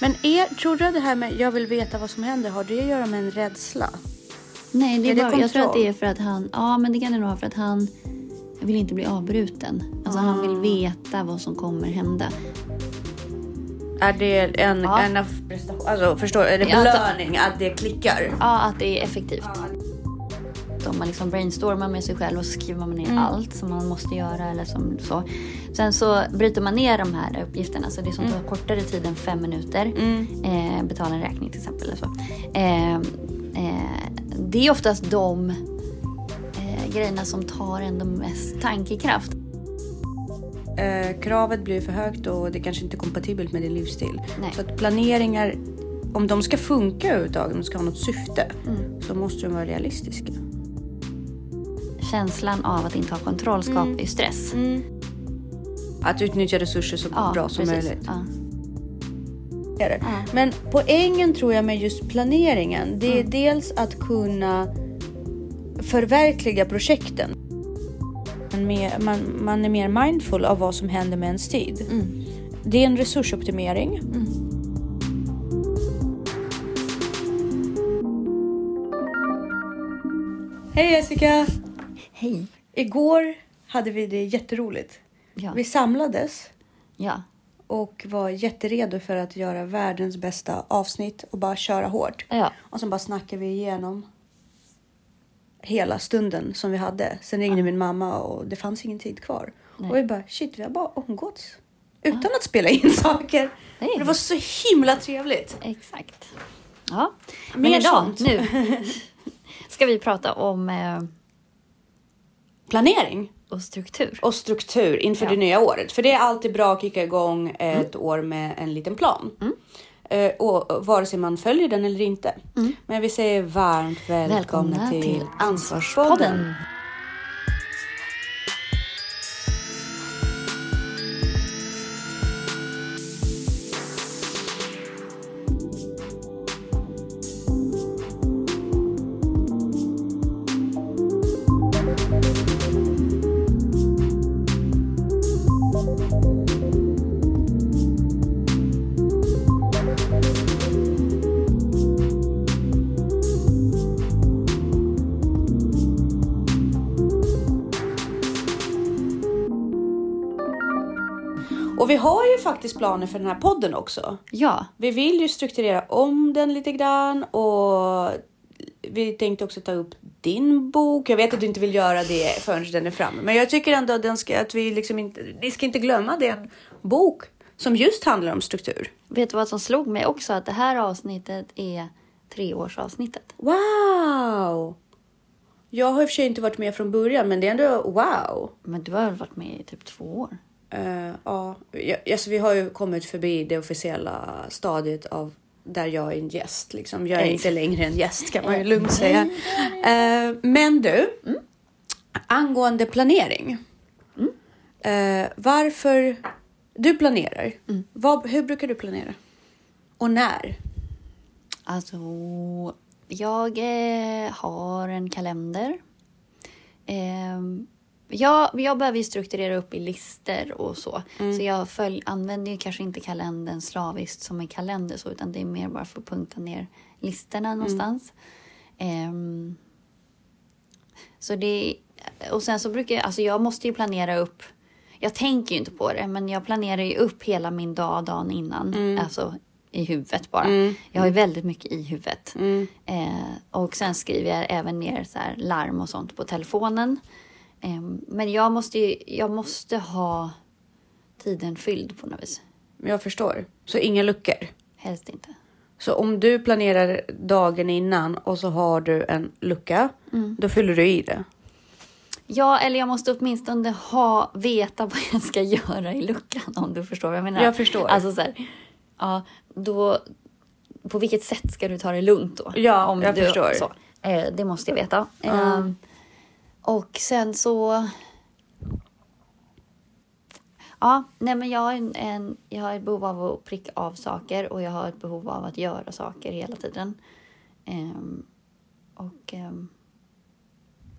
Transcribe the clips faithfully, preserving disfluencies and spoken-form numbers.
Men är, tror du det här med jag vill veta vad som händer, har det att göra med en rädsla? Nej, det är, är det bara, jag tror att det är för att han, ja men det kan det nog vara för att han vill inte bli avbruten. Alltså ah. han vill veta vad som kommer hända. Är det en, ja. en av, alltså förstår, är det belöning att det klickar? Ja, att det är effektivt. Ja. Om man liksom brainstormar med sig själv och så skriver man ner mm. allt som man måste göra eller som så. Sen så bryter man ner de här uppgifterna så det är som mm. tar kortare tid än fem minuter. Mm. Eh, betala en räkning till exempel eller så. Eh, eh, det är oftast de eh, grejerna som tar ändå mest tankekraft. Eh, kravet blir för högt och det kanske inte är kompatibelt med din livsstil. Nej. Så att planeringar, om de ska funka överhuvudtaget, om de ska ha något syfte, mm. så måste de vara realistiska. Känslan av att inte ha kontroll skapar mm. ju stress. Mm. Att utnyttja resurser så ja, bra som precis. möjligt. Ja. Men poängen tror jag med just planeringen, det är mm. dels att kunna förverkliga projekten. Man, mer, man, man är mer mindful av vad som händer med ens tid. Mm. Det är en resursoptimering. Mm. Hej Jessica! Hej! Igår hade vi det jätteroligt. Ja. Vi samlades. Ja. Och var jätteredo för att göra världens bästa avsnitt och bara köra hårt. Ja. Och sen bara snackade vi igenom hela stunden som vi hade. Sen ringde ja. min mamma och det fanns ingen tid kvar. Nej. Och vi bara, shit, vi har bara omgåtts. Utan ja. att spela in saker. Nej. Det var så himla trevligt. Exakt. Ja. Men, Men idag, sånt. nu, ska vi prata om eh, planering. Och struktur. Och struktur inför ja. det nya året. För det är alltid bra att kicka igång ett mm. år med en liten plan. Mm. Eh, och vare sig man följer den eller inte. Mm. Men vi säger varmt välkomna, välkomna till, till Ansvarspodden. Ansvarspodden. Och vi har ju faktiskt planer för den här podden också. Ja. Vi vill ju strukturera om den lite grann. Och vi tänkte också ta upp din bok. Jag vet att du inte vill göra det förrän den är framme. Men jag tycker ändå att, den ska, att vi liksom inte, ni ska inte glömma den bok som just handlar om struktur. Vet du vad som slog mig också? Att det här avsnittet är treårsavsnittet. Wow! Jag har i och för sig inte varit med från början. Men det är ändå wow. Men du har väl varit med i typ två år? Uh, ja, alltså, vi har ju kommit förbi det officiella stadiet av där jag är en gäst. Liksom. Jag är inte längre en gäst kan man ju lugnt säga. Uh, men du, mm. angående planering. Mm. Uh, varför du planerar? Mm. Vad, hur brukar du planera? Och när? Alltså, jag eh, har en kalender. Ehm... Jag, jag behöver ju strukturera upp i lister och så. Mm. Så jag följ, använder ju kanske inte kalendern slaviskt som en kalender. Så, utan det är mer bara för att punkta ner listerna någonstans. Mm. Um, så det, och sen så brukar jag... Alltså jag måste ju planera upp... Jag tänker ju inte på det. Men jag planerar ju upp hela min dag dagen innan. Mm. Alltså i huvudet bara. Mm. Jag har ju väldigt mycket i huvudet. Mm. Uh, och sen skriver jag även ner så här larm och sånt på telefonen. Men jag måste, ju, jag måste ha tiden fylld på något vis. Jag förstår. Så inga luckor? Helst inte. Så om du planerar dagen innan och så har du en lucka, mm. då fyller du i det? Ja, eller jag måste åtminstone ha, veta vad jag ska göra i luckan, om du förstår vad jag menar. Jag förstår. Alltså så här, ja, då, på vilket sätt ska du ta det lugnt då? Ja, om jag du, förstår. Så, det måste jag veta. Mm. Um, Och sen så... Ja, nej men jag har, en, en, jag har ett behov av att pricka av saker. Och jag har ett behov av att göra saker hela tiden. Um, och... Um,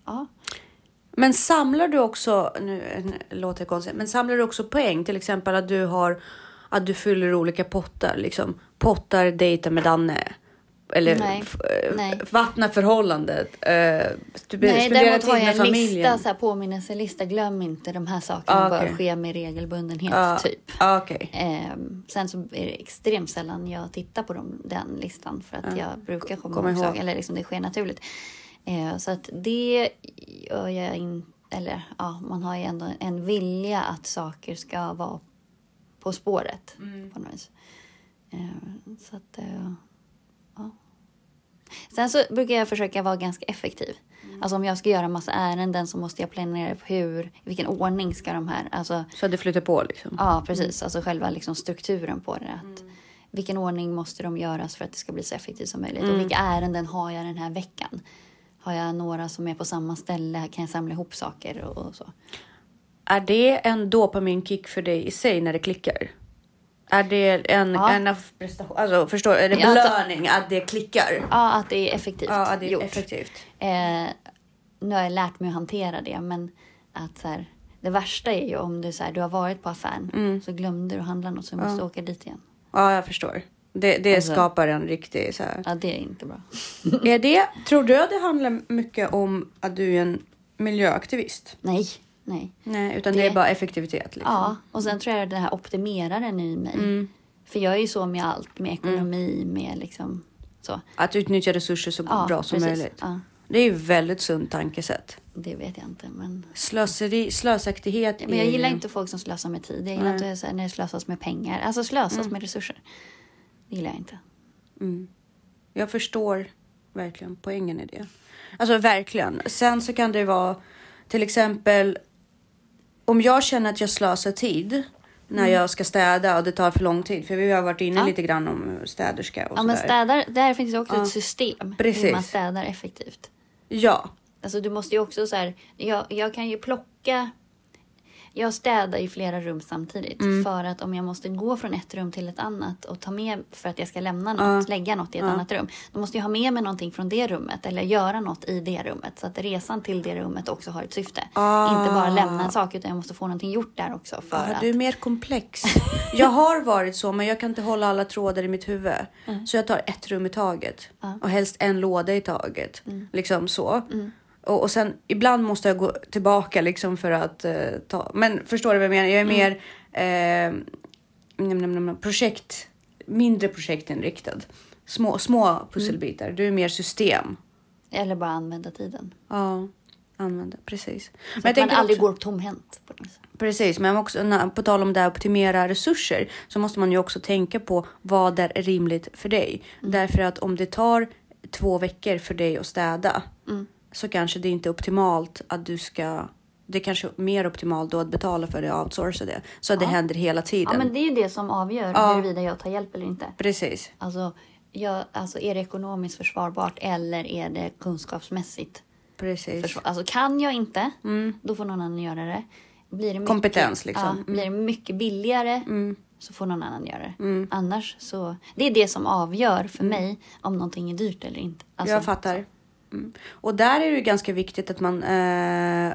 ja. Men samlar du också... Nu låter det konstigt. Men samlar du också poäng? Till exempel att du har... att du fyller olika pottar liksom. Pottar, dejta med Danne. Eller nej, f- nej. Vattna förhållandet. Uh, stu- nej, däremot har jag en familjen. lista, så här, påminnelselista. Glöm inte de här sakerna. Ah, okay. Bör ske med regelbundenhet, ah, typ. Ah, okay. um, sen så är det extremt sällan jag tittar på dem, den listan. För att ah. jag brukar komma Kom ihåg saker. Eller liksom, det sker naturligt. Uh, så att det gör jag inte. Eller ja, man har ju ändå en vilja att saker ska vara på spåret. Mm. På något vis. Uh, så att... Uh, Ja. Sen så brukar jag försöka vara ganska effektiv. Mm. Alltså om jag ska göra en massa ärenden så måste jag planera på hur, i vilken ordning ska de här... Alltså, så det flyter på liksom? Ja, precis. Mm. Alltså själva liksom strukturen på det. Att mm. vilken ordning måste de göras för att det ska bli så effektivt som möjligt? Mm. Och vilka ärenden har jag den här veckan? Har jag några som är på samma ställe? Kan jag samla ihop saker och, och så? Är det en dopaminkick för dig i sig när det klickar? Är det en, ja. en prestation, alltså förstår, är det belöning ja, att, att det klickar? Ja, att det är effektivt. Ja, att det är gjort. effektivt. Eh, nu har jag lärt mig att hantera det, men att så här, det värsta är ju om du så här, du har varit på affären mm. så glömde du att handla något så du ja. måste åka dit igen. Ja, jag förstår. Det, det alltså, skapar en riktig så här. Ja, det är inte bra. Är det, tror du att det handlar mycket om att du är en miljöaktivist? Nej. Nej. Nej, utan det, det är bara effektivitet liksom. Ja, och sen tror jag det här optimeraren i mig. Mm. För jag är ju så med allt, med ekonomi, mm. med liksom så. Att utnyttja resurser så ja, bra som precis. möjligt. Ja. Det är ju väldigt sunt tankesätt. Det vet jag inte, men... Slöseri, slösaktighet... Ja, men jag gillar inte folk som slösar med tid. Jag gillar Nej. inte när det slösas med pengar. Alltså slösas mm. med resurser. Det gillar jag inte. Mm. Jag förstår verkligen poängen i det. Alltså verkligen. Sen så kan det vara till exempel... Om jag känner att jag slösar tid när mm. jag ska städa och det tar för lång tid. För vi har varit inne ja. lite grann om städerska och ja, sådär. Ja, men städar, där finns det också ja. ett system. Precis. Hur man städar effektivt. Ja. Alltså du måste ju också så här, jag, jag kan ju plocka, jag städar i flera rum samtidigt. Mm. För att om jag måste gå från ett rum till ett annat och ta med för att jag ska lämna något, ja. lägga något i ett ja. annat rum. Då måste jag ha med mig någonting från det rummet eller göra något i det rummet. Så att resan till det rummet också har ett syfte. Ah. Inte bara lämna en sak utan jag måste få någonting gjort där också. För ah, att... Du är mer komplex. Jag har varit så men jag kan inte hålla alla trådar i mitt huvud. Mm. Så jag tar ett rum i taget. Ah. Och helst en låda i taget. Mm. Liksom så. Mm. Och, och sen, ibland måste jag gå tillbaka liksom för att eh, ta... Men förstår du vad jag menar? Jag är mm. mer eh, projekt... Mindre projektinriktad. Små, små pusselbitar. Mm. Du är mer system. Eller bara använda tiden. Ja, använda. Precis. Så men jag att man aldrig också, går tomhänt. På precis, men också, na, på tal om det här optimera resurser så måste man ju också tänka på vad är rimligt för dig. Mm. Därför att om det tar två veckor för dig att städa... Mm. Så kanske det inte är optimalt att du ska... Det är kanske mer optimalt då att betala för det och outsourca det. Så ja. det händer hela tiden. Ja, men det är ju det som avgör ja. huruvida jag tar hjälp eller inte. Precis. Alltså, jag, alltså är det ekonomiskt försvarbart eller är det kunskapsmässigt? Precis. Försvar, alltså kan jag inte, mm. då får någon annan göra det. Blir det mycket, kompetens liksom. Mm. Ja, blir det mycket billigare... Mm. Så får någon annan göra det. Mm. Annars så... Det är det som avgör för mm. mig om någonting är dyrt eller inte. Alltså, jag fattar. Mm. Och där är det ju ganska viktigt att man eh,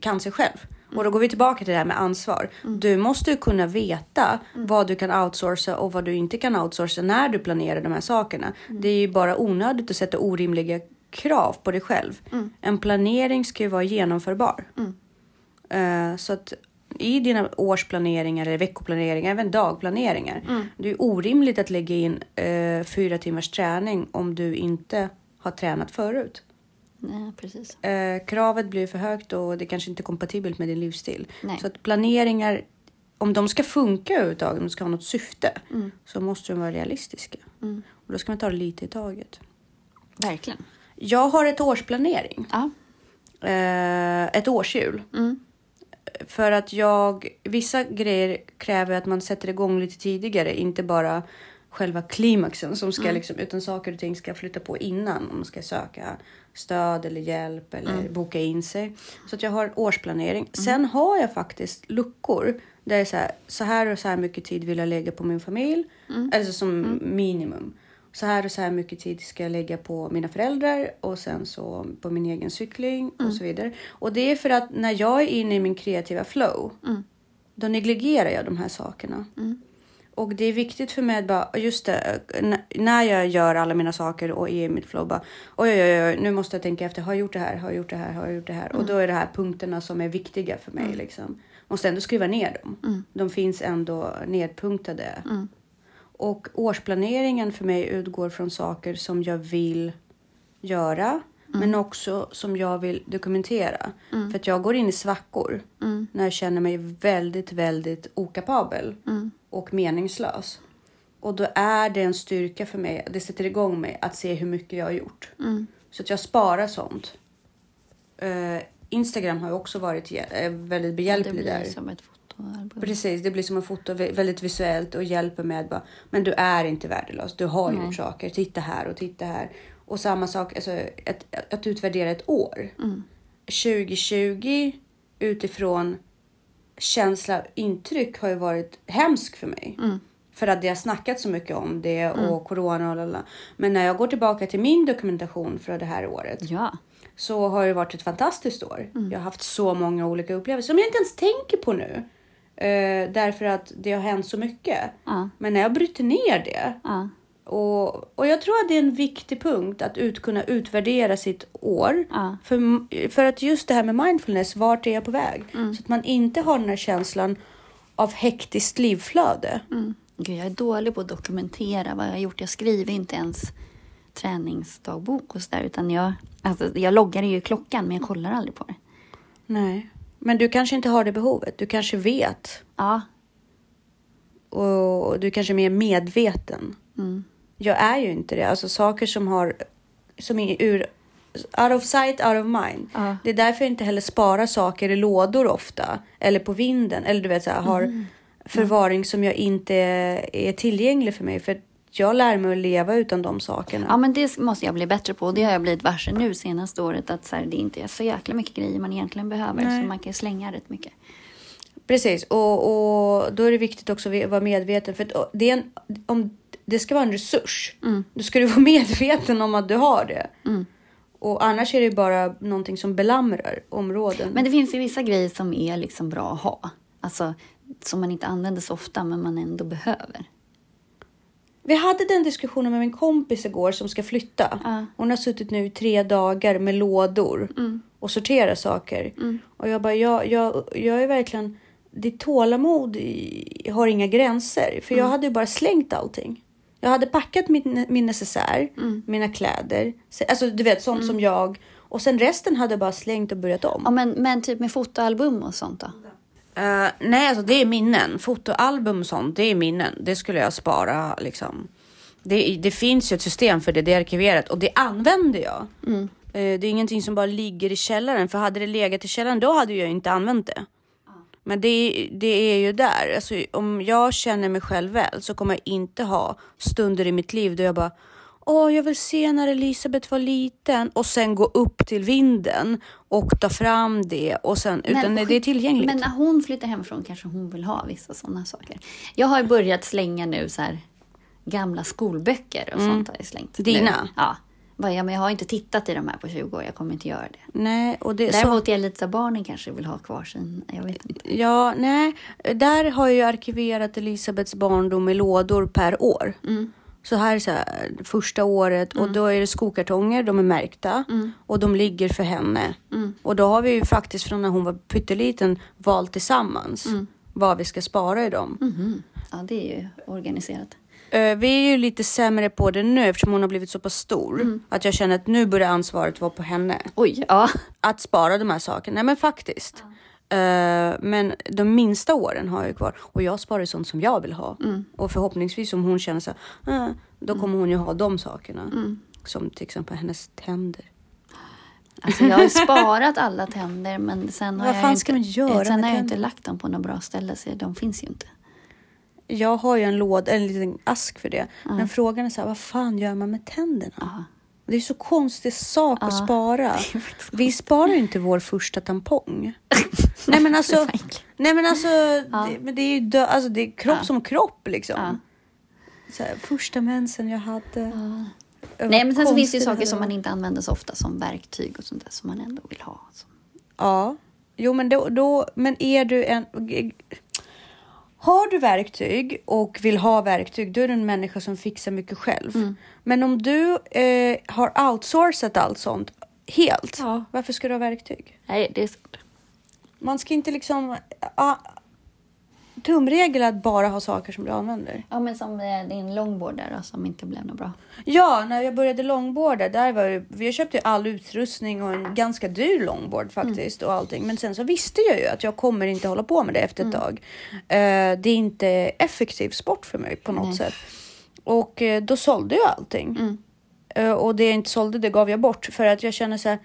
kan sig själv. Mm. Och då går vi tillbaka till det här med ansvar. Mm. Du måste ju kunna veta mm. vad du kan outsourca och vad du inte kan outsourca när du planerar de här sakerna. Mm. Det är ju bara onödigt att sätta orimliga krav på dig själv. Mm. En planering ska ju vara genomförbar. Mm. Eh, så att i dina årsplaneringar eller veckoplaneringar, även dagplaneringar. Mm. Det är orimligt att lägga in eh, fyra timmars träning om du inte... har tränat förut. Nej, precis. Eh, kravet blir för högt och det kanske inte är kompatibelt med din livsstil. Nej. Så att planeringar, om de ska funka överhuvudtaget, om de ska ha något syfte, mm. så måste de vara realistiska. Mm. Och då ska man ta det lite i taget. Verkligen. Jag har ett årsplanering. Ja. Eh, ett årshjul. Mm. För att jag, vissa grejer kräver att man sätter igång lite tidigare, inte bara... Själva klimaxen som ska mm. liksom, utan saker och ting ska flytta på innan. Om man ska söka stöd eller hjälp eller mm. boka in sig. Så att jag har årsplanering. Mm. Sen har jag faktiskt luckor. Där är så här, så här och så här mycket tid vill jag lägga på min familj. Mm. Alltså som mm. minimum. Så här och så här mycket tid ska jag lägga på mina föräldrar. Och sen så på min egen cykling mm. och så vidare. Och det är för att när jag är inne i min kreativa flow. Mm. Då negligerar jag de här sakerna. Mm. Och det är viktigt för mig att bara, just det, när jag gör alla mina saker och är i mitt flow bara, oj, oj, oj, nu måste jag tänka efter, har jag gjort det här, har jag gjort det här, har jag gjort det här. Mm. Och då är det här punkterna som är viktiga för mig, mm. liksom. Måste ändå skriva ner dem. Mm. De finns ändå nedpunktade. Mm. Och årsplaneringen för mig utgår från saker som jag vill göra. Mm. Men också som jag vill dokumentera. Mm. För att jag går in i svackor. Mm. När jag känner mig väldigt, väldigt okapabel. Mm. Och meningslös. Och då är det en styrka för mig. Det sätter igång mig att se hur mycket jag har gjort. Mm. Så att jag sparar sånt. Uh, Instagram har ju också varit väldigt behjälplig där. Det blir som ett fotoalbum. Precis, det blir som ett foto. Väldigt visuellt och hjälper med bara. Men du är inte värdelös. Du har mm. gjort saker. Titta här och titta här. Och samma sak, alltså, ett, att utvärdera ett år. Mm. tjugo tjugo utifrån känsla, intryck har ju varit hemskt för mig. Mm. För att det har snackat så mycket om det och mm. corona och lala. Men när jag går tillbaka till min dokumentation för det här året. Ja. Så har det varit ett fantastiskt år. Mm. Jag har haft så många olika upplevelser som jag inte ens tänker på nu. Eh, därför att det har hänt så mycket. Ah. Men när jag bryter ner det. Ah. Och, och jag tror att det är en viktig punkt att ut, kunna utvärdera sitt år. Ah. För, för att just det här med mindfulness, vart är jag på väg? Mm. Så att man inte har den här känslan av hektiskt livflöde. Mm. Gud, jag är dålig på att dokumentera vad jag har gjort. Jag skriver inte ens träningsdagbok och sådär, utan jag, alltså, jag loggar ju i klockan, men jag kollar aldrig på det. Nej, men du kanske inte har det behovet. Du kanske vet. Ja. Och du kanske är mer medveten. Mm. Jag är ju inte det. Alltså saker som har, som är ur, out of sight, out of mind. Ja. Det är därför jag inte heller sparar saker i lådor ofta. Eller på vinden. Eller du vet så här, har mm. förvaring som jag inte är tillgänglig för mig. För jag lär mig att leva utan de sakerna. Ja, men det måste jag bli bättre på. Det har jag blivit varse nu senaste året. Att så här, det inte är så jäkla mycket grejer man egentligen behöver. Nej. Så man kan slänga rätt mycket. Precis. Och, och då är det viktigt också att vara medveten. För att det är en, om det ska vara en resurs. Mm. Då ska du vara medveten om att du har det. Mm. Och annars är det bara någonting som belamrar områden. Men det finns ju vissa grejer som är liksom bra att ha. Alltså som man inte använder så ofta men man ändå behöver. Vi hade den diskussionen med min kompis igår som ska flytta. Uh. Hon har suttit nu i tre dagar med lådor. Mm. Och sorterar saker. Mm. Och jag bara, jag, jag, jag är verkligen... Ditt tålamod har inga gränser. För mm. jag hade ju bara slängt allting. Jag hade packat min, min necessär. Mm. Mina kläder. Alltså du vet, sånt mm. som jag... Och sen resten hade bara slängt och börjat om. Ja, men, men typ med fotoalbum och sånt då? Uh, nej, alltså det är minnen. Fotoalbum och sånt, det är minnen. Det skulle jag spara liksom. Det, det finns ju ett system för det. Det är arkiverat och det använder jag. Mm. Uh, det är ingenting som bara ligger i källaren. För hade det legat i källaren, då hade jag inte använt det. Mm. Men det, det är ju där. Alltså, om jag känner mig själv väl så kommer jag inte ha stunder i mitt liv där jag bara... Åh, jag vill se när Elisabeth var liten. Och sen gå upp till vinden. Och ta fram det. Och sen, men, utan det är tillgängligt. Men när hon flyttar hemifrån kanske hon vill ha vissa sådana saker. Jag har ju börjat slänga nu så här gamla skolböcker. Och mm. sånt har jag slängt. Dina? Nu. Ja. Men jag har inte tittat i de här på tjugo år. Jag kommer inte göra det. Nej, och det däremot så... är lite av barnen kanske vill ha kvar sin... Jag vet inte. Ja, nej. Där har jag ju arkiverat Elisabeths barndom i lådor per år. Mm. Så här så här, första året. Mm. Och då är det skokartonger, de är märkta. Mm. Och de ligger för henne. Mm. Och då har vi ju faktiskt från när hon var pytteliten valt tillsammans. Mm. Vad vi ska spara i dem. Mm-hmm. Ja, det är ju organiserat. Vi är ju lite sämre på det nu eftersom hon har blivit så pass stor. Mm. Att jag känner att nu börjar ansvaret vara på henne. Oj, ja. Att spara de här sakerna. Nej, men faktiskt. Ja. Men de minsta åren har jag kvar. Och jag sparar sånt som jag vill ha. Mm. Och förhoppningsvis om hon känner så här, äh, då kommer mm. hon ju ha de sakerna. Mm. Som till exempel hennes tänder. Alltså jag har sparat alla tänder. Men sen har Vad jag, inte, man göra sen har jag inte lagt dem på något bra ställe. Så de finns ju inte. Jag har ju en låda, en liten ask för det. Mm. Men frågan är så här, vad fan gör man med tänderna? Aha. Det är så konstig sak ja, att spara. Vi sparar inte vår första tampong. nej men alltså nej men alltså ja. det, men det är ju dö, alltså det är kropp ja. som kropp liksom. Ja. Så här, första mensen jag hade. Ja. Nej, men sen så finns det ju saker som man inte använder så ofta som verktyg och sånt där som man ändå vill ha. Så. Ja. Jo men då, då men är du en Har du verktyg och vill ha verktyg, då är du en människa som fixar mycket själv. Mm. Men om du eh, har outsourcat allt sånt helt, ja. Varför ska du ha verktyg? Nej, det är sant. Man ska inte liksom... Ah, tumregel att bara ha saker som du använder. Ja, men som din longboardare då, som inte blev något bra. Ja, när jag började longboarda, där var ju, jag köpte ju all utrustning och en ganska dyr longboard faktiskt, mm. och allting. Men sen så visste jag ju att jag kommer inte hålla på med det efter ett mm. tag. Uh, det är inte effektiv sport för mig på något Nej. sätt. Och uh, då sålde jag allting. Mm. Uh, och det jag inte sålde, det gav jag bort. För att jag känner så här...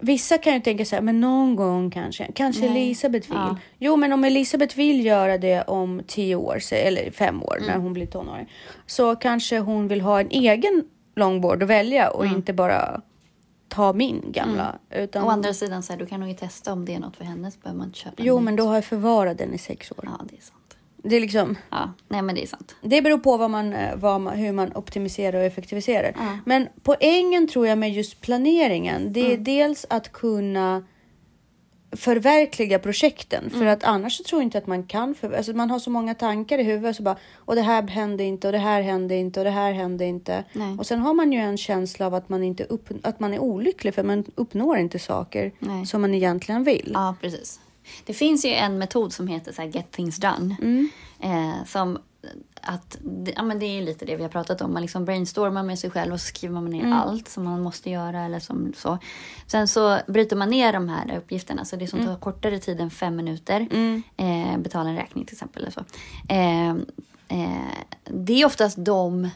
Vissa kan ju tänka så här, men någon gång kanske. Kanske Nej. Elisabeth vill. Ja. Jo, men om Elisabeth vill göra det om tio år, eller fem år, mm. när hon blir tonåring. Så kanske hon vill ha en egen longboard att välja och mm. inte bara ta min gamla. Mm. Utan... Å andra sidan, så här, du kan nog ju testa om det är något för henne, så behöver man inte köpa. Jo, men ut. Då har jag förvarat den i sex år. Ja, det är sant. Det är liksom... Ja, nej men det är sant. Det beror på vad man, vad man, hur man optimiserar och effektiviserar. Mm. Men poängen tror jag med just planeringen. Det är mm. dels att kunna förverkliga projekten. Mm. För att annars så tror jag inte att man kan. För, alltså man har så många tankar i huvudet. Så bara, och det här hände inte. Och det här hände inte. Och det här hände inte. Nej. Och sen har man ju en känsla av att man, inte upp, att man är olycklig. För man uppnår inte saker Nej. som man egentligen vill. Ja, precis. Det finns ju en metod som heter så här, get things done. Mm. Eh, som att, ja, men det är lite det vi har pratat om. Man liksom brainstormar med sig själv och så skriver man ner mm. allt som man måste göra. Eller som, så. Sen så bryter man ner de här uppgifterna. Så det som tar mm. kortare tid än fem minuter. Mm. Eh, betala en räkning till exempel. Eller så. Eh, eh, det är oftast de...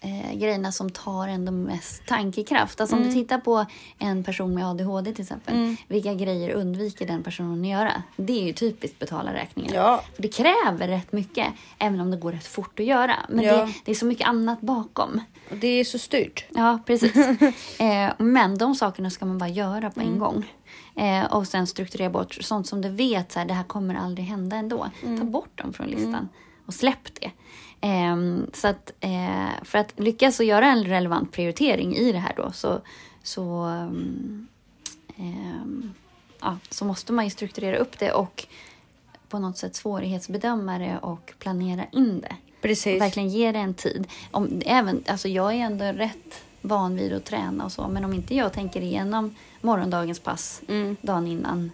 Eh, grejerna som tar ändå mest tankekraft. Alltså mm. om du tittar på en person med A D H D till exempel. Mm. Vilka grejer undviker den personen att göra? Det är ju typiskt betala räkningar. Ja. För det kräver rätt mycket. Även om det går rätt fort att göra. Men ja. det, det är så mycket annat bakom. Och det är så styrt. Ja, precis. eh, men de sakerna ska man bara göra på mm. en gång. Eh, och sen strukturera bort sånt som du vet. Så här, det här kommer aldrig hända ändå. Mm. Ta bort dem från listan. Mm. Och släpp det. Um, så att, uh, för att lyckas och göra en relevant prioritering i det här då, så, så, um, um, ja, så måste man ju strukturera upp det och på något sätt svårighetsbedöma det och planera in det. Precis. Verkligen ge det en tid. Om, även, alltså jag är ändå rätt van vid att träna och så, men om inte jag tänker igenom morgondagens pass mm. dagen innan,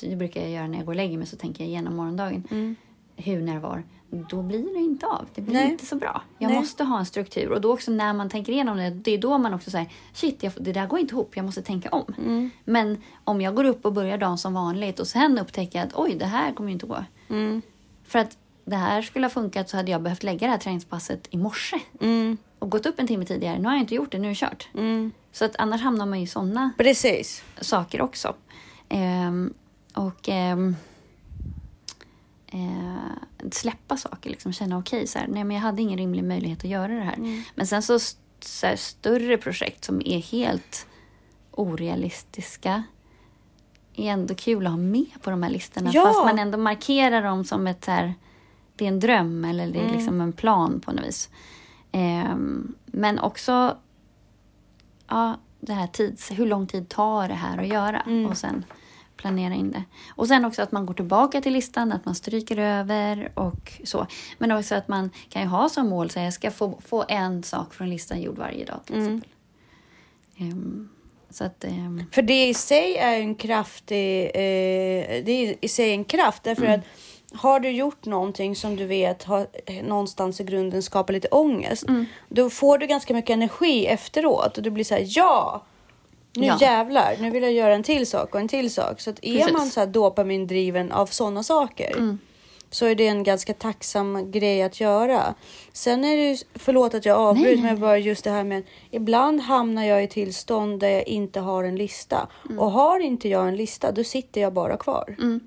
det brukar jag göra när jag går och lägger mig, så tänker jag igenom morgondagen. Mm. Hur, när, var. Då blir det inte av. Det blir Nej. inte så bra. Jag Nej. måste ha en struktur. Och då också när man tänker igenom det. Det är då man också säger. Shit, jag, det där går inte ihop. Jag måste tänka om. Mm. Men om jag går upp och börjar dagen som vanligt. Och sen upptäcker jag att oj, det här kommer ju inte gå. Mm. För att det här skulle ha funkat. Så hade jag behövt lägga det här träningspasset i morse. Mm. Och gått upp en timme tidigare. Nu har jag inte gjort det. Nu är det kört. Mm. Så att annars hamnar man ju i sådana Precis. saker också. Ehm, och... Ehm, Eh, släppa saker, liksom känna okej, okay, så här, nej men jag hade ingen rimlig möjlighet att göra det här. Mm. Men sen så, st- så här, större projekt som är helt orealistiska är ändå kul att ha med på de här listorna, ja! Fast man ändå markerar dem som ett så här, det är en dröm eller det är mm. liksom en plan på något vis. Eh, men också ja, det här tids, hur lång tid tar det här att göra mm. och sen planera in det. Och sen också att man går tillbaka till listan. Att man stryker över och så. Men också att man kan ju ha som mål. Så jag ska få, få en sak från listan gjord varje dag till exempel. Mm. Um, så att, um... För det i sig är en kraftig... Eh, det är i sig en kraft. Därför mm. att har du gjort någonting som du vet har, någonstans i grunden skapar lite ångest. Mm. Då får du ganska mycket energi efteråt. Och du blir så här, ja... Nu ja. jävlar, nu vill jag göra en till sak och en till sak. Så att är Precis. man så här dopamindriven av sådana saker mm. så är det en ganska tacksam grej att göra. Sen är det ju, förlåt att jag avbryter, men bara just det här med, ibland hamnar jag i tillstånd där jag inte har en lista. Mm. Och har inte jag en lista, då sitter jag bara kvar. Mm.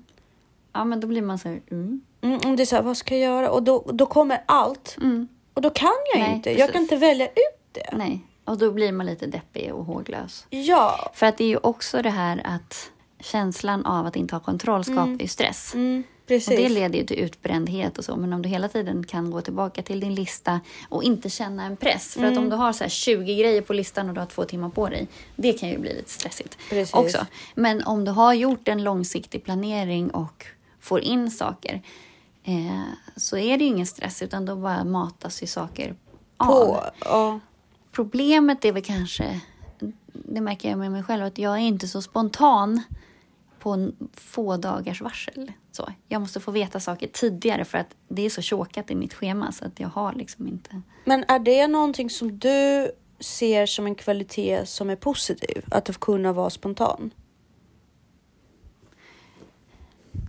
Ja, men då blir man så här, mm. Mm, det är så här, vad ska jag göra? Och då, då kommer allt. Mm. Och då kan jag Nej, inte, precis. jag kan inte välja ut det. Nej. Och då blir man lite deppig och håglös. Ja. För att det är ju också det här att känslan av att inte ha kontroll skapar mm. ju stress. Mm, precis. Och det leder ju till utbrändhet och så. Men om du hela tiden kan gå tillbaka till din lista och inte känna en press. För mm. att om du har så här tjugo grejer på listan och du har två timmar på dig. Det kan ju bli lite stressigt precis. också. Men om du har gjort en långsiktig planering och får in saker. eh, så är det ju ingen stress, utan då bara matas ju saker på. Ja. Problemet är väl kanske, det märker jag med mig själv, att jag är inte så spontan på få dagars varsel. Så jag måste få veta saker tidigare, för att det är så tjåkat i mitt schema så att jag har liksom inte. Men är det någonting som du ser som en kvalitet som är positiv, att kunna vara spontan?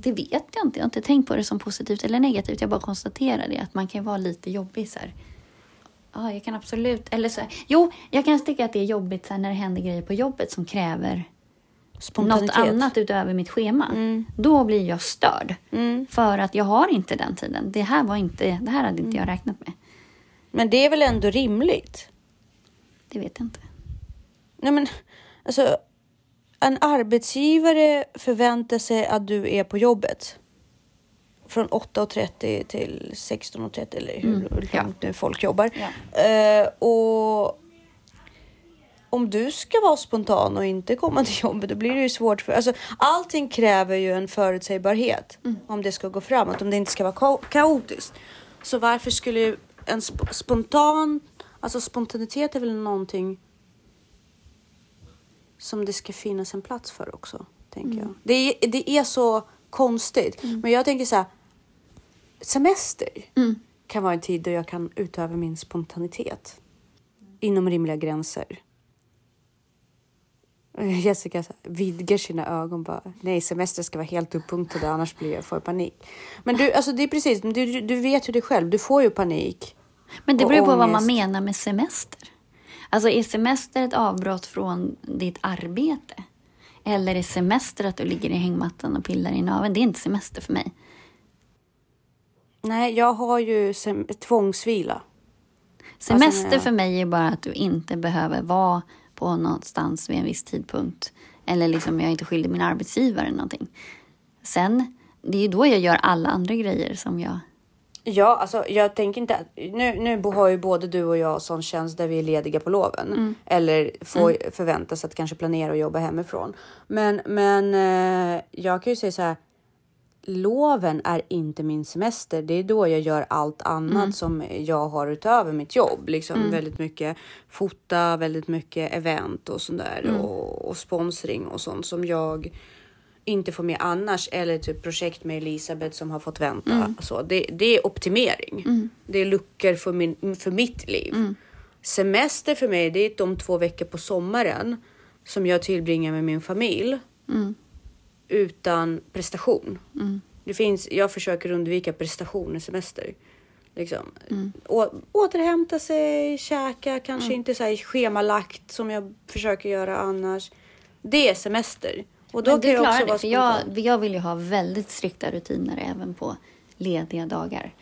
Det vet jag inte. Jag har inte tänkt på det som positivt eller negativt. Jag bara konstaterar det, att man kan vara lite jobbig så här. Ja, jag kan absolut, eller så här, jo, jag kan tycka att det är jobbigt så här, när det händer grejer på jobbet som kräver något annat utöver mitt schema. Mm. Då blir jag störd. Mm. För att jag har inte den tiden. Det här var inte, det här hade inte jag räknat med. Men det är väl ändå rimligt? Det vet jag inte. Nej, men alltså, en arbetsgivare förväntar sig att du är på jobbet från åtta och trettio till sexton och trettio, eller hur mm, ja. nu folk jobbar. Ja. Uh, och om du ska vara spontan och inte komma till jobbet, då blir det ju svårt. För, alltså, allting kräver ju en förutsägbarhet mm. om det ska gå framåt, om det inte ska vara ka- kaotiskt. Så varför skulle en sp- spontan, alltså spontanitet är väl någonting som det ska finnas en plats för också, tänker mm. jag. Det, det är så konstigt. Mm. Men jag tänker så här, semester mm. kan vara en tid då jag kan utöva min spontanitet mm. inom rimliga gränser. Jessica vidgar sina ögon bara, nej, semester ska vara helt uppunktad, annars blir jag för panik. Men du, alltså det är precis, du, du vet ju det själv, du får ju panik. Men det beror på ångest. Vad man menar med semester. Alltså är semester ett avbrott från ditt arbete? Eller är semester att du ligger i hängmattan och pillar i naveln? Det är inte semester för mig. Nej, jag har ju sem- tvångsvila. Semester alltså, jag... för mig är bara att du inte behöver vara på någonstans vid en viss tidpunkt. Eller liksom jag är inte skyldig min arbetsgivare eller någonting. Sen, det är ju då jag gör alla andra grejer som jag... Ja, alltså jag tänker inte att... Nu, nu har ju både du och jag sån tjänst där vi är lediga på loven. Mm. Eller får mm. förväntas att kanske planera och jobba hemifrån. Men, men jag kan ju säga så här... Loven är inte min semester. Det är då jag gör allt annat mm. som jag har utöver mitt jobb. Liksom mm. väldigt mycket fota, väldigt mycket event och sånt där. Mm. Och, och sponsring och sånt som jag... inte få med annars, eller typ projekt med Elisabeth som har fått vänta. Mm. Så det, det är optimering. Mm. Det är luckor för, min, för mitt liv. Mm. Semester för mig, det är de två veckor på sommaren som jag tillbringar med min familj mm. utan prestation. Mm. Det finns, jag försöker undvika prestation i semester. Liksom. Mm. Å, återhämta sig, käka, kanske mm. inte så här schemalagt som jag försöker göra annars. Det är semester. Och då men det klarar det, för jag, jag vill ju ha väldigt strikta rutiner även på lediga dagar.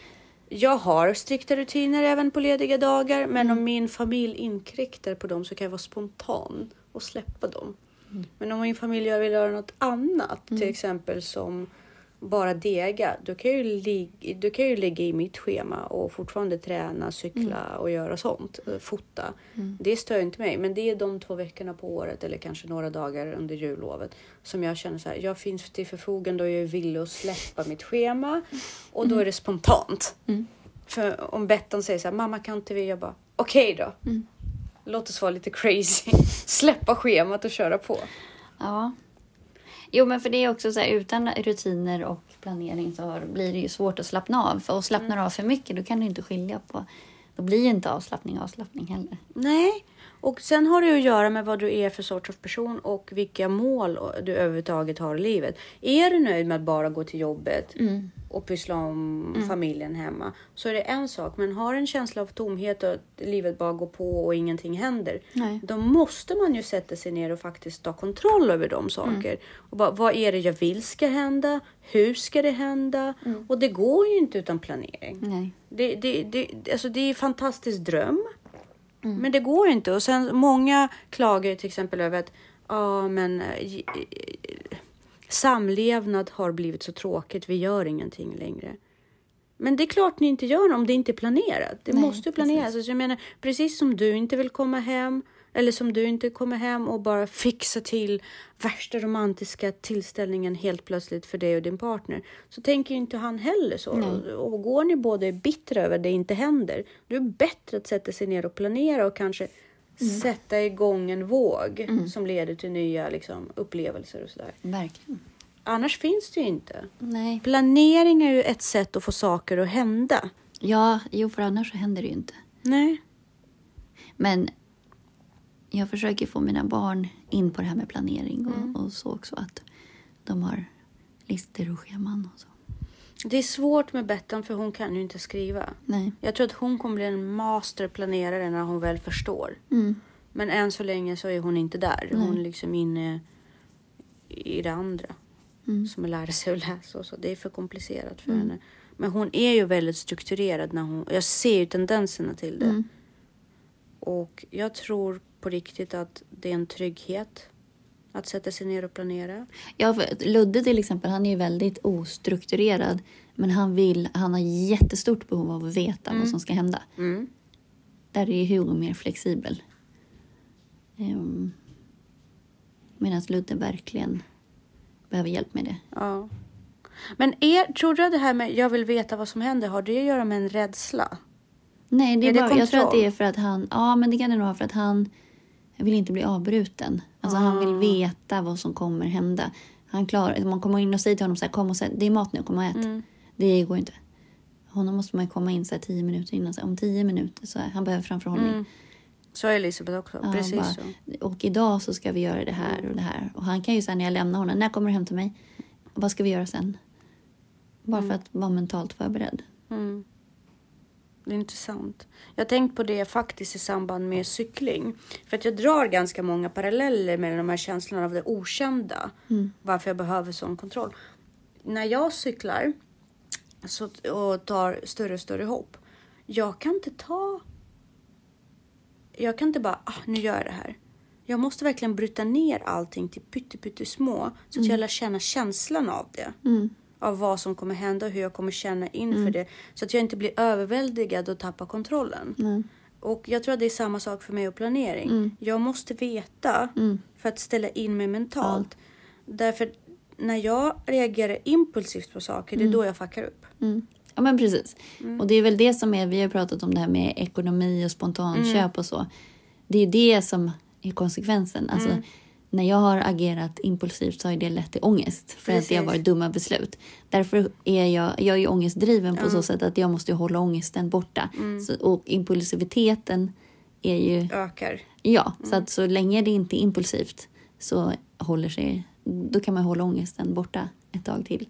Jag har strikta rutiner även på lediga dagar. Men mm. om min familj inkräktar på dem så kan jag vara spontan och släppa dem. Mm. Men om min familj vill göra något annat, mm. till exempel som bara dega. Då kan jag ju ligga, då kan jag ju ligga i mitt schema och fortfarande träna, cykla mm. och göra sånt. Fota. Mm. Det stör inte mig. Men det är de två veckorna på året eller kanske några dagar under jullovet som jag känner så här. Jag finns till förfogande och jag vill att släppa mitt schema. Och då är det spontant. Mm. För om Bettan säger så här, mamma kan inte vi? Jag bara, okej okay då. Mm. Låt oss vara lite crazy. Släppa schemat och köra på. Ja. Jo, men för det är också så här, utan rutiner och planering så blir det ju svårt att slappna av. För att slappna mm. av för mycket, då kan du inte skilja på. Då blir inte avslappning avslappning heller. Nej, och sen har det att göra med vad du är för sorts av person och vilka mål du överhuvudtaget har i livet. Är du nöjd med att bara gå till jobbet mm. och pyssla om mm. familjen hemma, så är det en sak. Men har en känsla av tomhet och att livet bara går på och ingenting händer, nej. Då måste man ju sätta sig ner och faktiskt ta kontroll över de saker. Mm. Och bara, vad är det jag vill ska hända? Hur ska det hända? Mm. Och det går ju inte utan planering. Nej. Det, det, det, alltså det är en fantastisk dröm. Mm. Men det går ju inte. Och sen många klagar till exempel över att ah, men, j- samlevnad har blivit så tråkigt. Vi gör ingenting längre. Men det är klart ni inte gör om det inte är planerat. Det nej, måste planeras. Precis. Alltså, jag menar, precis som du inte vill komma hem. Eller som du inte kommer hem och bara fixa till värsta romantiska tillställningen helt plötsligt för dig och din partner. Så tänker inte han heller så. Nej. Och går ni båda är bittra över att det inte händer. Då är det bättre att sätta sig ner och planera och kanske mm. sätta igång en våg mm. som leder till nya liksom, upplevelser och sådär. Verkligen. Annars finns det ju inte. Nej. Planering är ju ett sätt att få saker att hända. Ja, jo, för annars så händer det ju inte. Nej. Men jag försöker få mina barn in på det här med planering. Och, mm. och så också att de har listor och scheman och så. Det är svårt med Bettan för hon kan ju inte skriva. Nej. Jag tror att hon kommer bli en masterplanerare när hon väl förstår. Mm. Men än så länge så är hon inte där. Nej. Hon är liksom inne i det andra. Mm. Som lär sig att läsa och så. Det är för komplicerat för mm. henne. Men hon är ju väldigt strukturerad när hon... Jag ser ju tendenserna till det. Mm. Och jag tror på riktigt att det är en trygghet att sätta sig ner och planera. Ja, för Ludde till exempel, han är ju väldigt ostrukturerad. Men han vill, han har jättestort behov av att veta mm. vad som ska hända. Mm. Där är ju Hugo mer flexibel. Um, medan Ludde verkligen behöver hjälp med det. Ja. Men är, tror du att det här med jag vill veta vad som händer, har det att göra med en rädsla? Nej, det är, är bara, det jag tror att det är för att han... Ja, men det kan det nog ha för att han vill inte bli avbruten. Alltså ah. han vill veta vad som kommer hända. Han klarar... Man kommer in och säger till honom så här, kom och säg, det är mat nu, kom och ät. Mm. Det går inte. Honom måste man komma in så här tio minuter innan. Så här, om tio minuter, så här, han behöver framförhållning. Mm. Så är Elisabeth också, ja, precis bara, så. Och idag så ska vi göra det här och det här. Och han kan ju säga när jag lämnar honom, när kommer du hem till mig? Vad ska vi göra sen? Bara mm. för att vara mentalt förberedd. Mm. Det är intressant. Jag tänkt på det faktiskt i samband med cykling. För att jag drar ganska många paralleller mellan de här känslorna av det okända. Mm. Varför jag behöver sån kontroll. När jag cyklar så, och tar större och större hopp. Jag kan inte ta... Jag kan inte bara, ah, nu gör jag det här. Jag måste verkligen bryta ner allting till pyttesmå. Så att mm. jag lär känna känslan av det. Mm. Av vad som kommer hända och hur jag kommer känna inför mm. det. Så att jag inte blir överväldigad och tappar kontrollen. Mm. Och jag tror att det är samma sak för mig och planering. Mm. Jag måste veta mm. för att ställa in mig mentalt. Ja. Därför när jag reagerar impulsivt på saker, mm. det är då jag fuckar upp. Mm. Ja, men precis. Mm. Och det är väl det som är, vi har pratat om det här med ekonomi och spontanköp mm. och så. Det är det som är konsekvensen. Alltså... Mm. När jag har agerat impulsivt så har det lett till ångest. För precis. Att det har varit dumma beslut. Därför är jag, jag är ju ångestdriven mm. på så sätt att jag måste hålla ångesten borta. Mm. Så, och impulsiviteten är ju... Ökar. Ja, mm. så att så länge det inte är impulsivt så håller sig... Då kan man hålla ångesten borta ett tag till.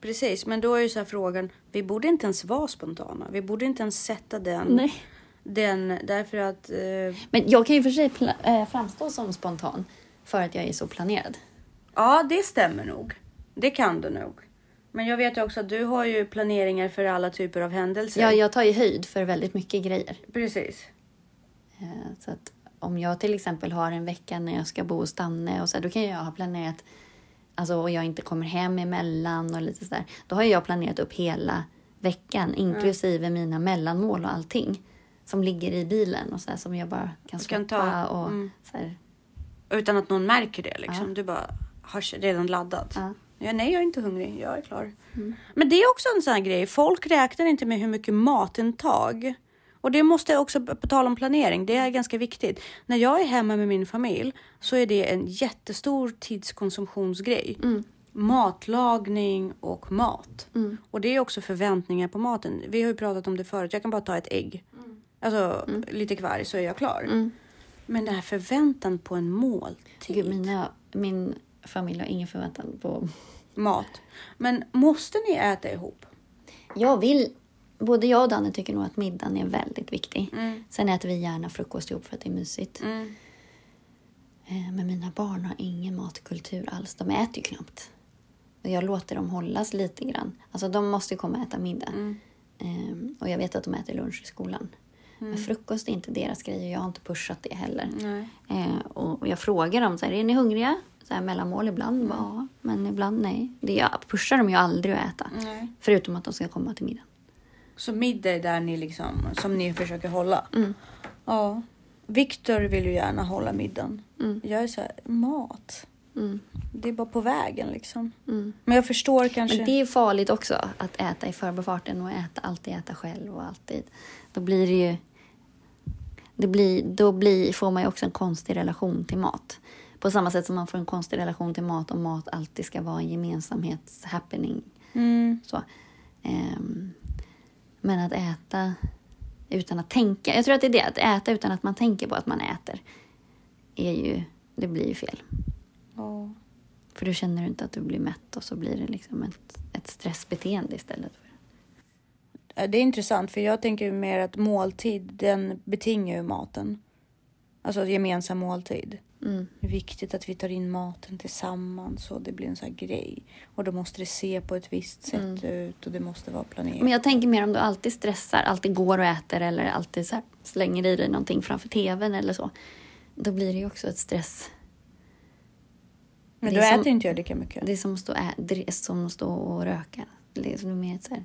Precis, men då är ju så här frågan... Vi borde inte ens vara spontana. Vi borde inte ens sätta den... Nej. Den, därför att... Eh... Men jag kan ju för sig pla- äh, framstå som spontan. För att jag är så planerad. Ja, det stämmer nog. Det kan du nog. Men jag vet ju också att du har ju planeringar för alla typer av händelser. Ja, jag tar ju höjd för väldigt mycket grejer. Precis. Eh, så att om jag till exempel har en vecka när jag ska bo och stanna. Och så här, då kan jag ha planerat... Alltså, och jag inte kommer hem emellan och lite sådär. Då har jag planerat upp hela veckan. Inklusive mm. mina mellanmål och allting. Som ligger i bilen och så här, som jag bara kan släppa och mm. så här. Utan att någon märker det liksom. Ja. Du bara har redan laddat. Ja. Ja, nej, jag är inte hungrig. Jag är klar. Mm. Men det är också en sån här grej. Folk räknar inte med hur mycket matintag. Och det måste jag också, på tal om planering, det är ganska viktigt. När jag är hemma med min familj så är det en jättestor tidskonsumtionsgrej. Mm. Matlagning och mat. Mm. Och det är också förväntningar på maten. Vi har ju pratat om det förut. Jag kan bara ta ett ägg. Mm. Alltså mm. lite kvar så är jag klar. Mm. Men den här förväntan på en måltid. Gud, mina, min familj har ingen förväntan på mat. Men måste ni äta ihop? Jag vill. Både jag och Danne tycker nog att middagen är väldigt viktig. Mm. Sen äter vi gärna frukost ihop för att det är mysigt. Mm. Men mina barn har ingen matkultur alls. De äter ju knappt. Och jag låter dem hållas lite grann. Alltså de måste komma och äta middag. Mm. Um, och jag vet att de äter lunch i skolan. Mm. Men frukost är inte deras grej. Och jag har inte pushat det heller. Uh, och jag frågar dem så här, är ni hungriga? Så här, mellanmål ibland. Mm. Ja, men ibland nej. Det, jag pushar dem ju aldrig att äta. Nej. Förutom att de ska komma till middag. Så middag är där ni liksom, som ni försöker hålla? Mm. Ja. Victor vill ju gärna hålla middagen. Mm. Jag är så här, mat. Mm. Det är bara på vägen liksom. Mm. Men jag förstår kanske. Men det är farligt också att äta i förbifarten och äta, alltid äta själv och alltid. Då blir det ju... Det blir, då blir, får man ju också en konstig relation till mat. På samma sätt som man får en konstig relation till mat om mat alltid ska vara en gemensamhetshappening. Mm. Så. Um, men att äta utan att tänka. Jag tror att det är det. Att äta utan att man tänker på att man äter. Är ju, det blir ju fel. Oh. För då känner du inte att du blir mätt. Och så blir det liksom ett, ett stressbeteende istället för. Det är intressant, för jag tänker mer att måltid, den betingar ju maten. Alltså gemensam måltid. Mm. Det är viktigt att vi tar in maten tillsammans och det blir en sån här grej. Och då måste det se på ett visst sätt mm. ut och det måste vara planerat. Men jag tänker mer om du alltid stressar, alltid går och äter eller alltid så här slänger i dig någonting framför tvn eller så. Då blir det ju också ett stress. Men då äter som, inte jag lika mycket. Det är som att stå, ä, som att stå och röka. Det är som mer så här...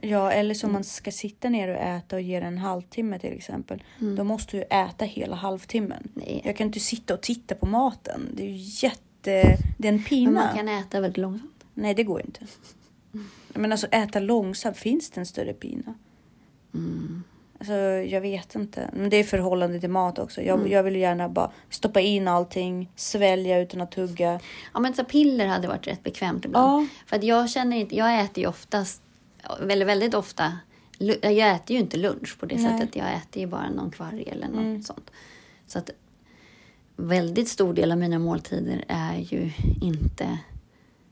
Ja, eller som mm. man ska sitta ner och äta och ge den en halvtimme till exempel. Mm. Då måste du äta hela halvtimmen. Nej. Jag kan inte sitta och titta på maten. Det är ju jätte... Det är en pina. Men man kan äta väldigt långsamt. Nej, det går inte. Mm. Men alltså, äta långsamt. Finns det en större pina? Mm. Alltså, jag vet inte. Men det är förhållande till mat också. Jag, mm. jag vill gärna bara stoppa in allting. Svälja utan att tugga. Ja, men så piller hade varit rätt bekvämt ibland. Ja. För att jag känner inte... Jag äter ju oftast... Väldigt, väldigt ofta. Jag äter ju inte lunch på det Nej. sättet. Jag äter ju bara någon kvarg eller något mm. sånt. Så att väldigt stor del av mina måltider är ju inte...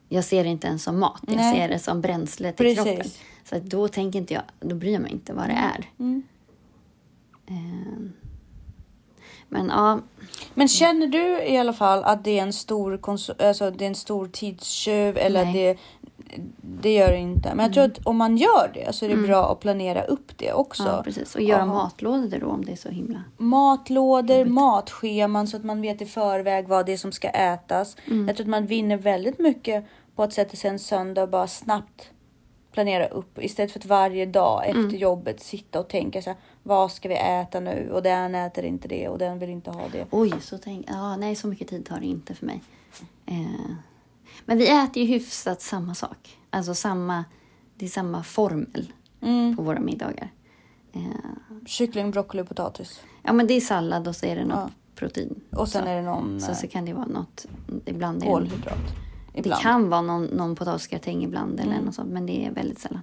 Jag ser det inte ens som mat. Nej. Jag ser det som bränsle till Precis. kroppen. Så att då tänker inte jag... Då bryr jag mig inte vad det är. Mm. Eh, men ja... Men känner du i alla fall att det är en stor, konsu- alltså det är en stor tidstjuv eller Nej. det... Det gör det inte. Men jag tror att om man gör det så är det mm. bra att planera upp det också. Ja, precis. Och göra Aha. matlådor då om det är så himla... Matlådor, jobbigt. Matscheman så att man vet i förväg vad det är som ska ätas. Mm. Jag tror att man vinner väldigt mycket på att sätta sig en söndag och bara snabbt planera upp. Istället för att varje dag efter mm. jobbet sitta och tänka så här, vad ska vi äta nu? Och den äter inte det och den vill inte ha det. Oj, så tänk... Ja, nej, så mycket tid tar det inte för mig. Eh... Men vi äter ju hyfsat samma sak. Alltså samma, det är samma formel mm. på våra middagar. Eh. Kyckling, broccoli och potatis. Ja, men det är sallad och så är det något ja. protein. Och sen så. är det någon... Så, så kan det vara något... Ibland är kolhydrat. Det, ibland. det kan vara någon, någon potatisgratäng ibland eller mm. något sånt. Men det är väldigt sällan.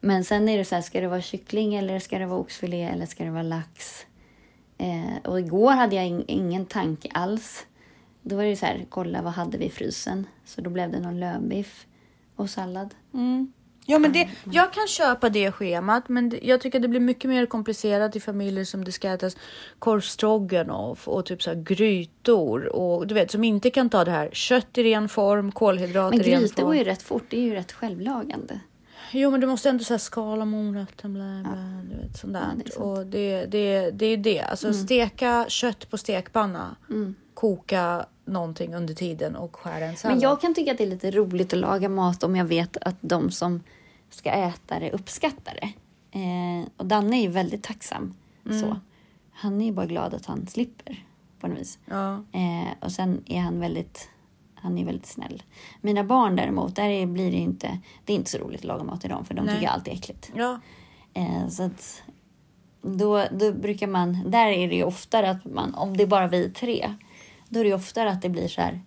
Men sen är det så här, ska det vara kyckling eller ska det vara oxfilé eller ska det vara lax? Eh, och igår hade jag in, ingen tanke alls. Då var det ju så här, kolla vad hade vi i frysen. Så då blev det någon lövbiff och sallad. Mm. Ja, men det, jag kan köpa det schemat. Men det, jag tycker att det blir mycket mer komplicerat i familjer som det ska ätas korvstroganoff och typ så här grytor. Och du vet, som inte kan ta det här kött i ren form, kolhydrater i ren form. Men grytor går ju rätt fort, det är ju rätt självlagande. Jo, men du måste ändå så här skala morötten, bla, bla, ja. du vet, sånt där. Ja, det är och det, det, det är det. Alltså mm. steka kött på stekpanna. Mm. Koka någonting under tiden och skära en sallad. Men jag kan tycka att det är lite roligt att laga mat om jag vet att de som ska äta det uppskattar det. Eh, och Danne är ju väldigt tacksam. Mm. Så. Han är ju bara glad att han slipper på något vis. Ja. Eh, och sen är han väldigt, han är väldigt snäll. Mina barn däremot, där blir det inte, det är inte så roligt att laga mat i dem för de Nej. tycker alltid äckligt. Ja. Eh, så att då, då brukar man, där är det ju oftare att man, om det är bara vi tre, då är det oftare att det blir så här,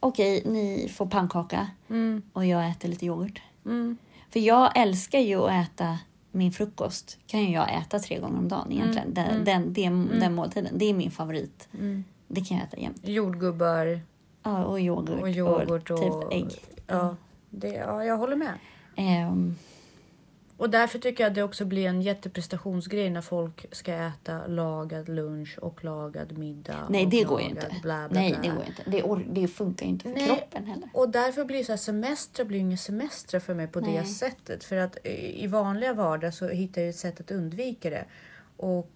okej, okay, ni får pannkaka mm. och jag äter lite yoghurt. Mm. För jag älskar ju att äta min frukost. Kan ju jag äta tre gånger om dagen egentligen. Mm. Den, den, den, mm. den måltiden, det är min favorit. Mm. Det kan jag äta jämt. Jordgubbar. Ja, och yoghurt. Och, yoghurt och, och typ ägg. Ja, det, ja, jag håller med. Um, Och därför tycker jag att det också blir en jätteprestationsgrej när folk ska äta lagad lunch och lagad middag. Nej, det går ju inte. Bla, bla, Nej, bla. det går inte. Det, or- det funkar ju inte för Nej. kroppen heller. Och därför blir så här, semester blir ingen semester för mig på Nej. det sättet. För att i vanliga vardag så hittar jag ett sätt att undvika det. Och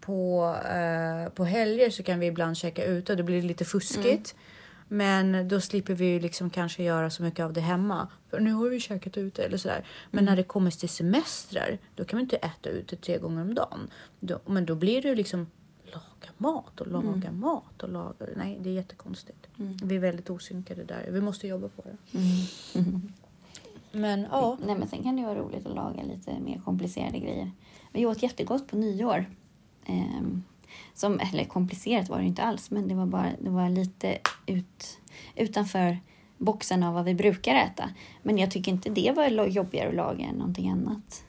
på, eh, på helger så kan vi ibland checka ut och det blir lite fuskigt. Mm. Men då slipper vi ju liksom kanske göra så mycket av det hemma. För nu har vi käkat ute eller sådär. Men mm. när det kommer till semestrar, då kan man inte äta ute tre gånger om dagen. Då, men då blir det ju liksom laga mat och laga mm. mat och laga... Nej, det är jättekonstigt. Mm. Vi är väldigt osynkade där. Vi måste jobba på det. Mm. Mm. Men ja. Nej, men sen kan det vara roligt att laga lite mer komplicerade grejer. Vi åt jättegott på nyår. Ehm, som, eller komplicerat var det inte alls. Men det var, bara, det var lite ut, utanför boxen av vad vi brukar äta. Men jag tycker inte det var jobbigare att laga än någonting annat.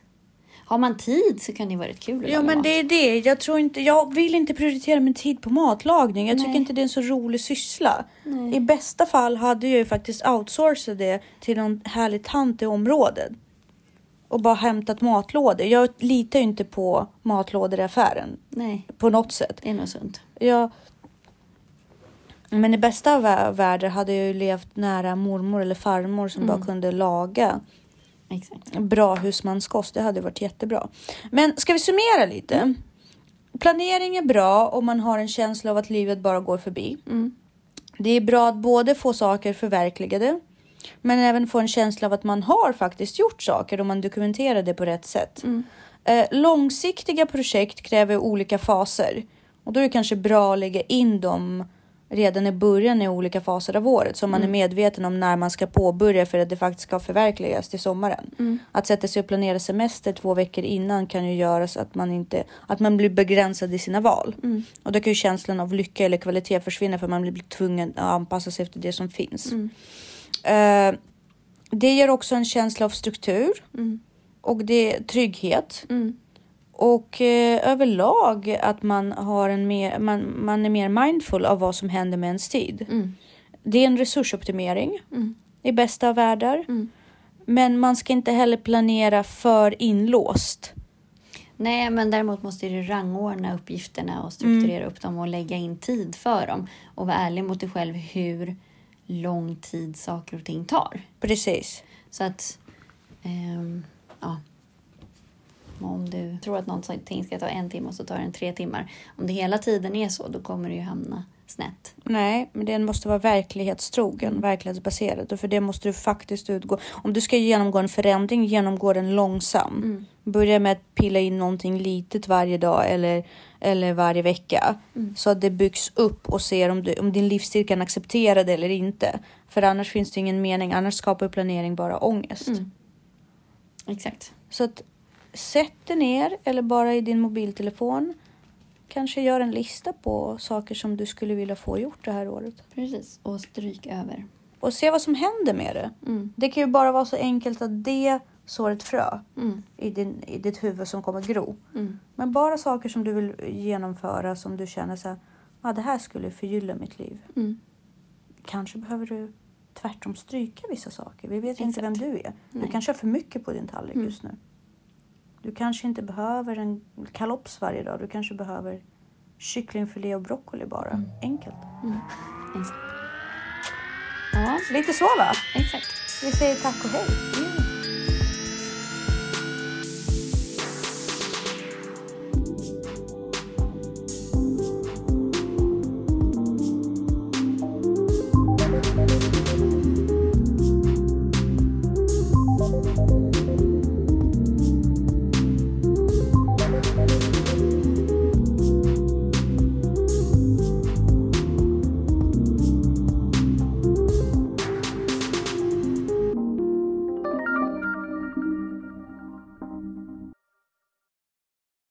Har man tid så kan det vara rätt kul att ja, men mat. Det är det. Jag tror inte, jag vill inte prioritera min tid på matlagning. Jag Nej. tycker inte det är en så rolig syssla. Nej. I bästa fall hade jag ju faktiskt outsourcat det till någon härlig tant i området. Och bara hämtat matlådor. Jag litar ju inte på matlådor i affären. Nej. På något sätt. Det är nog sunt. Jag... Men i bästa av världen hade jag ju levt nära mormor eller farmor som mm. bara kunde laga. Exakt. Bra husmanskost, det hade varit jättebra. Men ska vi summera lite? Planering är bra om man har en känsla av att livet bara går förbi. Mm. Det är bra att både få saker förverkligade, men även få en känsla av att man har faktiskt gjort saker om man dokumenterar det på rätt sätt. Mm. Eh, långsiktiga projekt kräver olika faser. Och då är det kanske bra att lägga in dem redan i början i olika faser av året. Så man mm. är medveten om när man ska påbörja för att det faktiskt ska förverkligas till sommaren. Mm. Att sätta sig och planera semester två veckor innan kan ju göra så att man, inte, att man blir begränsad i sina val. Mm. Och då kan ju känslan av lycka eller kvalitet försvinna för att man blir tvungen att anpassa sig efter det som finns. Mm. Eh, det ger också en känsla av struktur. Mm. Och det trygghet. Mm. Och eh, överlag att man, har en mer, man, man är mer mindful av vad som händer med ens tid. Mm. Det är en resursoptimering mm. i bästa av världar. Mm. Men man ska inte heller planera för inlåst. Nej, men däremot måste du rangordna uppgifterna och strukturera mm. upp dem och lägga in tid för dem. Och vara ärlig mot dig själv hur lång tid saker och ting tar. Precis. Så att, ehm, ja... Om du tror att någonting ska ta en timme och så tar den tre timmar. Om det hela tiden är så, då kommer det ju hamna snett. Nej, men den måste vara verklighetstrogen, verklighetsbaserad. Och för det måste du faktiskt utgå. Om du ska genomgå en förändring, genomgå den långsam. Mm. Börja med att pilla in någonting litet varje dag eller, eller varje vecka. Mm. Så att det byggs upp och ser om, du, om din livsstil kan acceptera det eller inte. För annars finns det ingen mening. Annars skapar planering bara ångest. Mm. Exakt. Så att sätt dig ner eller bara i din mobiltelefon. Kanske gör en lista på saker som du skulle vilja få gjort det här året. Precis, och stryk över. Och se vad som händer med det. Mm. Det kan ju bara vara så enkelt att det sår ett frö mm. i, din, i ditt huvud som kommer gro. Mm. Men bara saker som du vill genomföra som du känner så här, ah, det här skulle förgylla mitt liv. Mm. Kanske behöver du tvärtom stryka vissa saker. Vi vet Exakt. inte vem du är. Nej. Du kanske har för mycket på din tallrik mm. just nu. Du kanske inte behöver en kalops varje dag. Du kanske behöver kycklingfilé och broccoli bara. Mm. Enkelt. Mm. Exakt. Ja. Lite så va? Exakt. Vi säger tack och hej.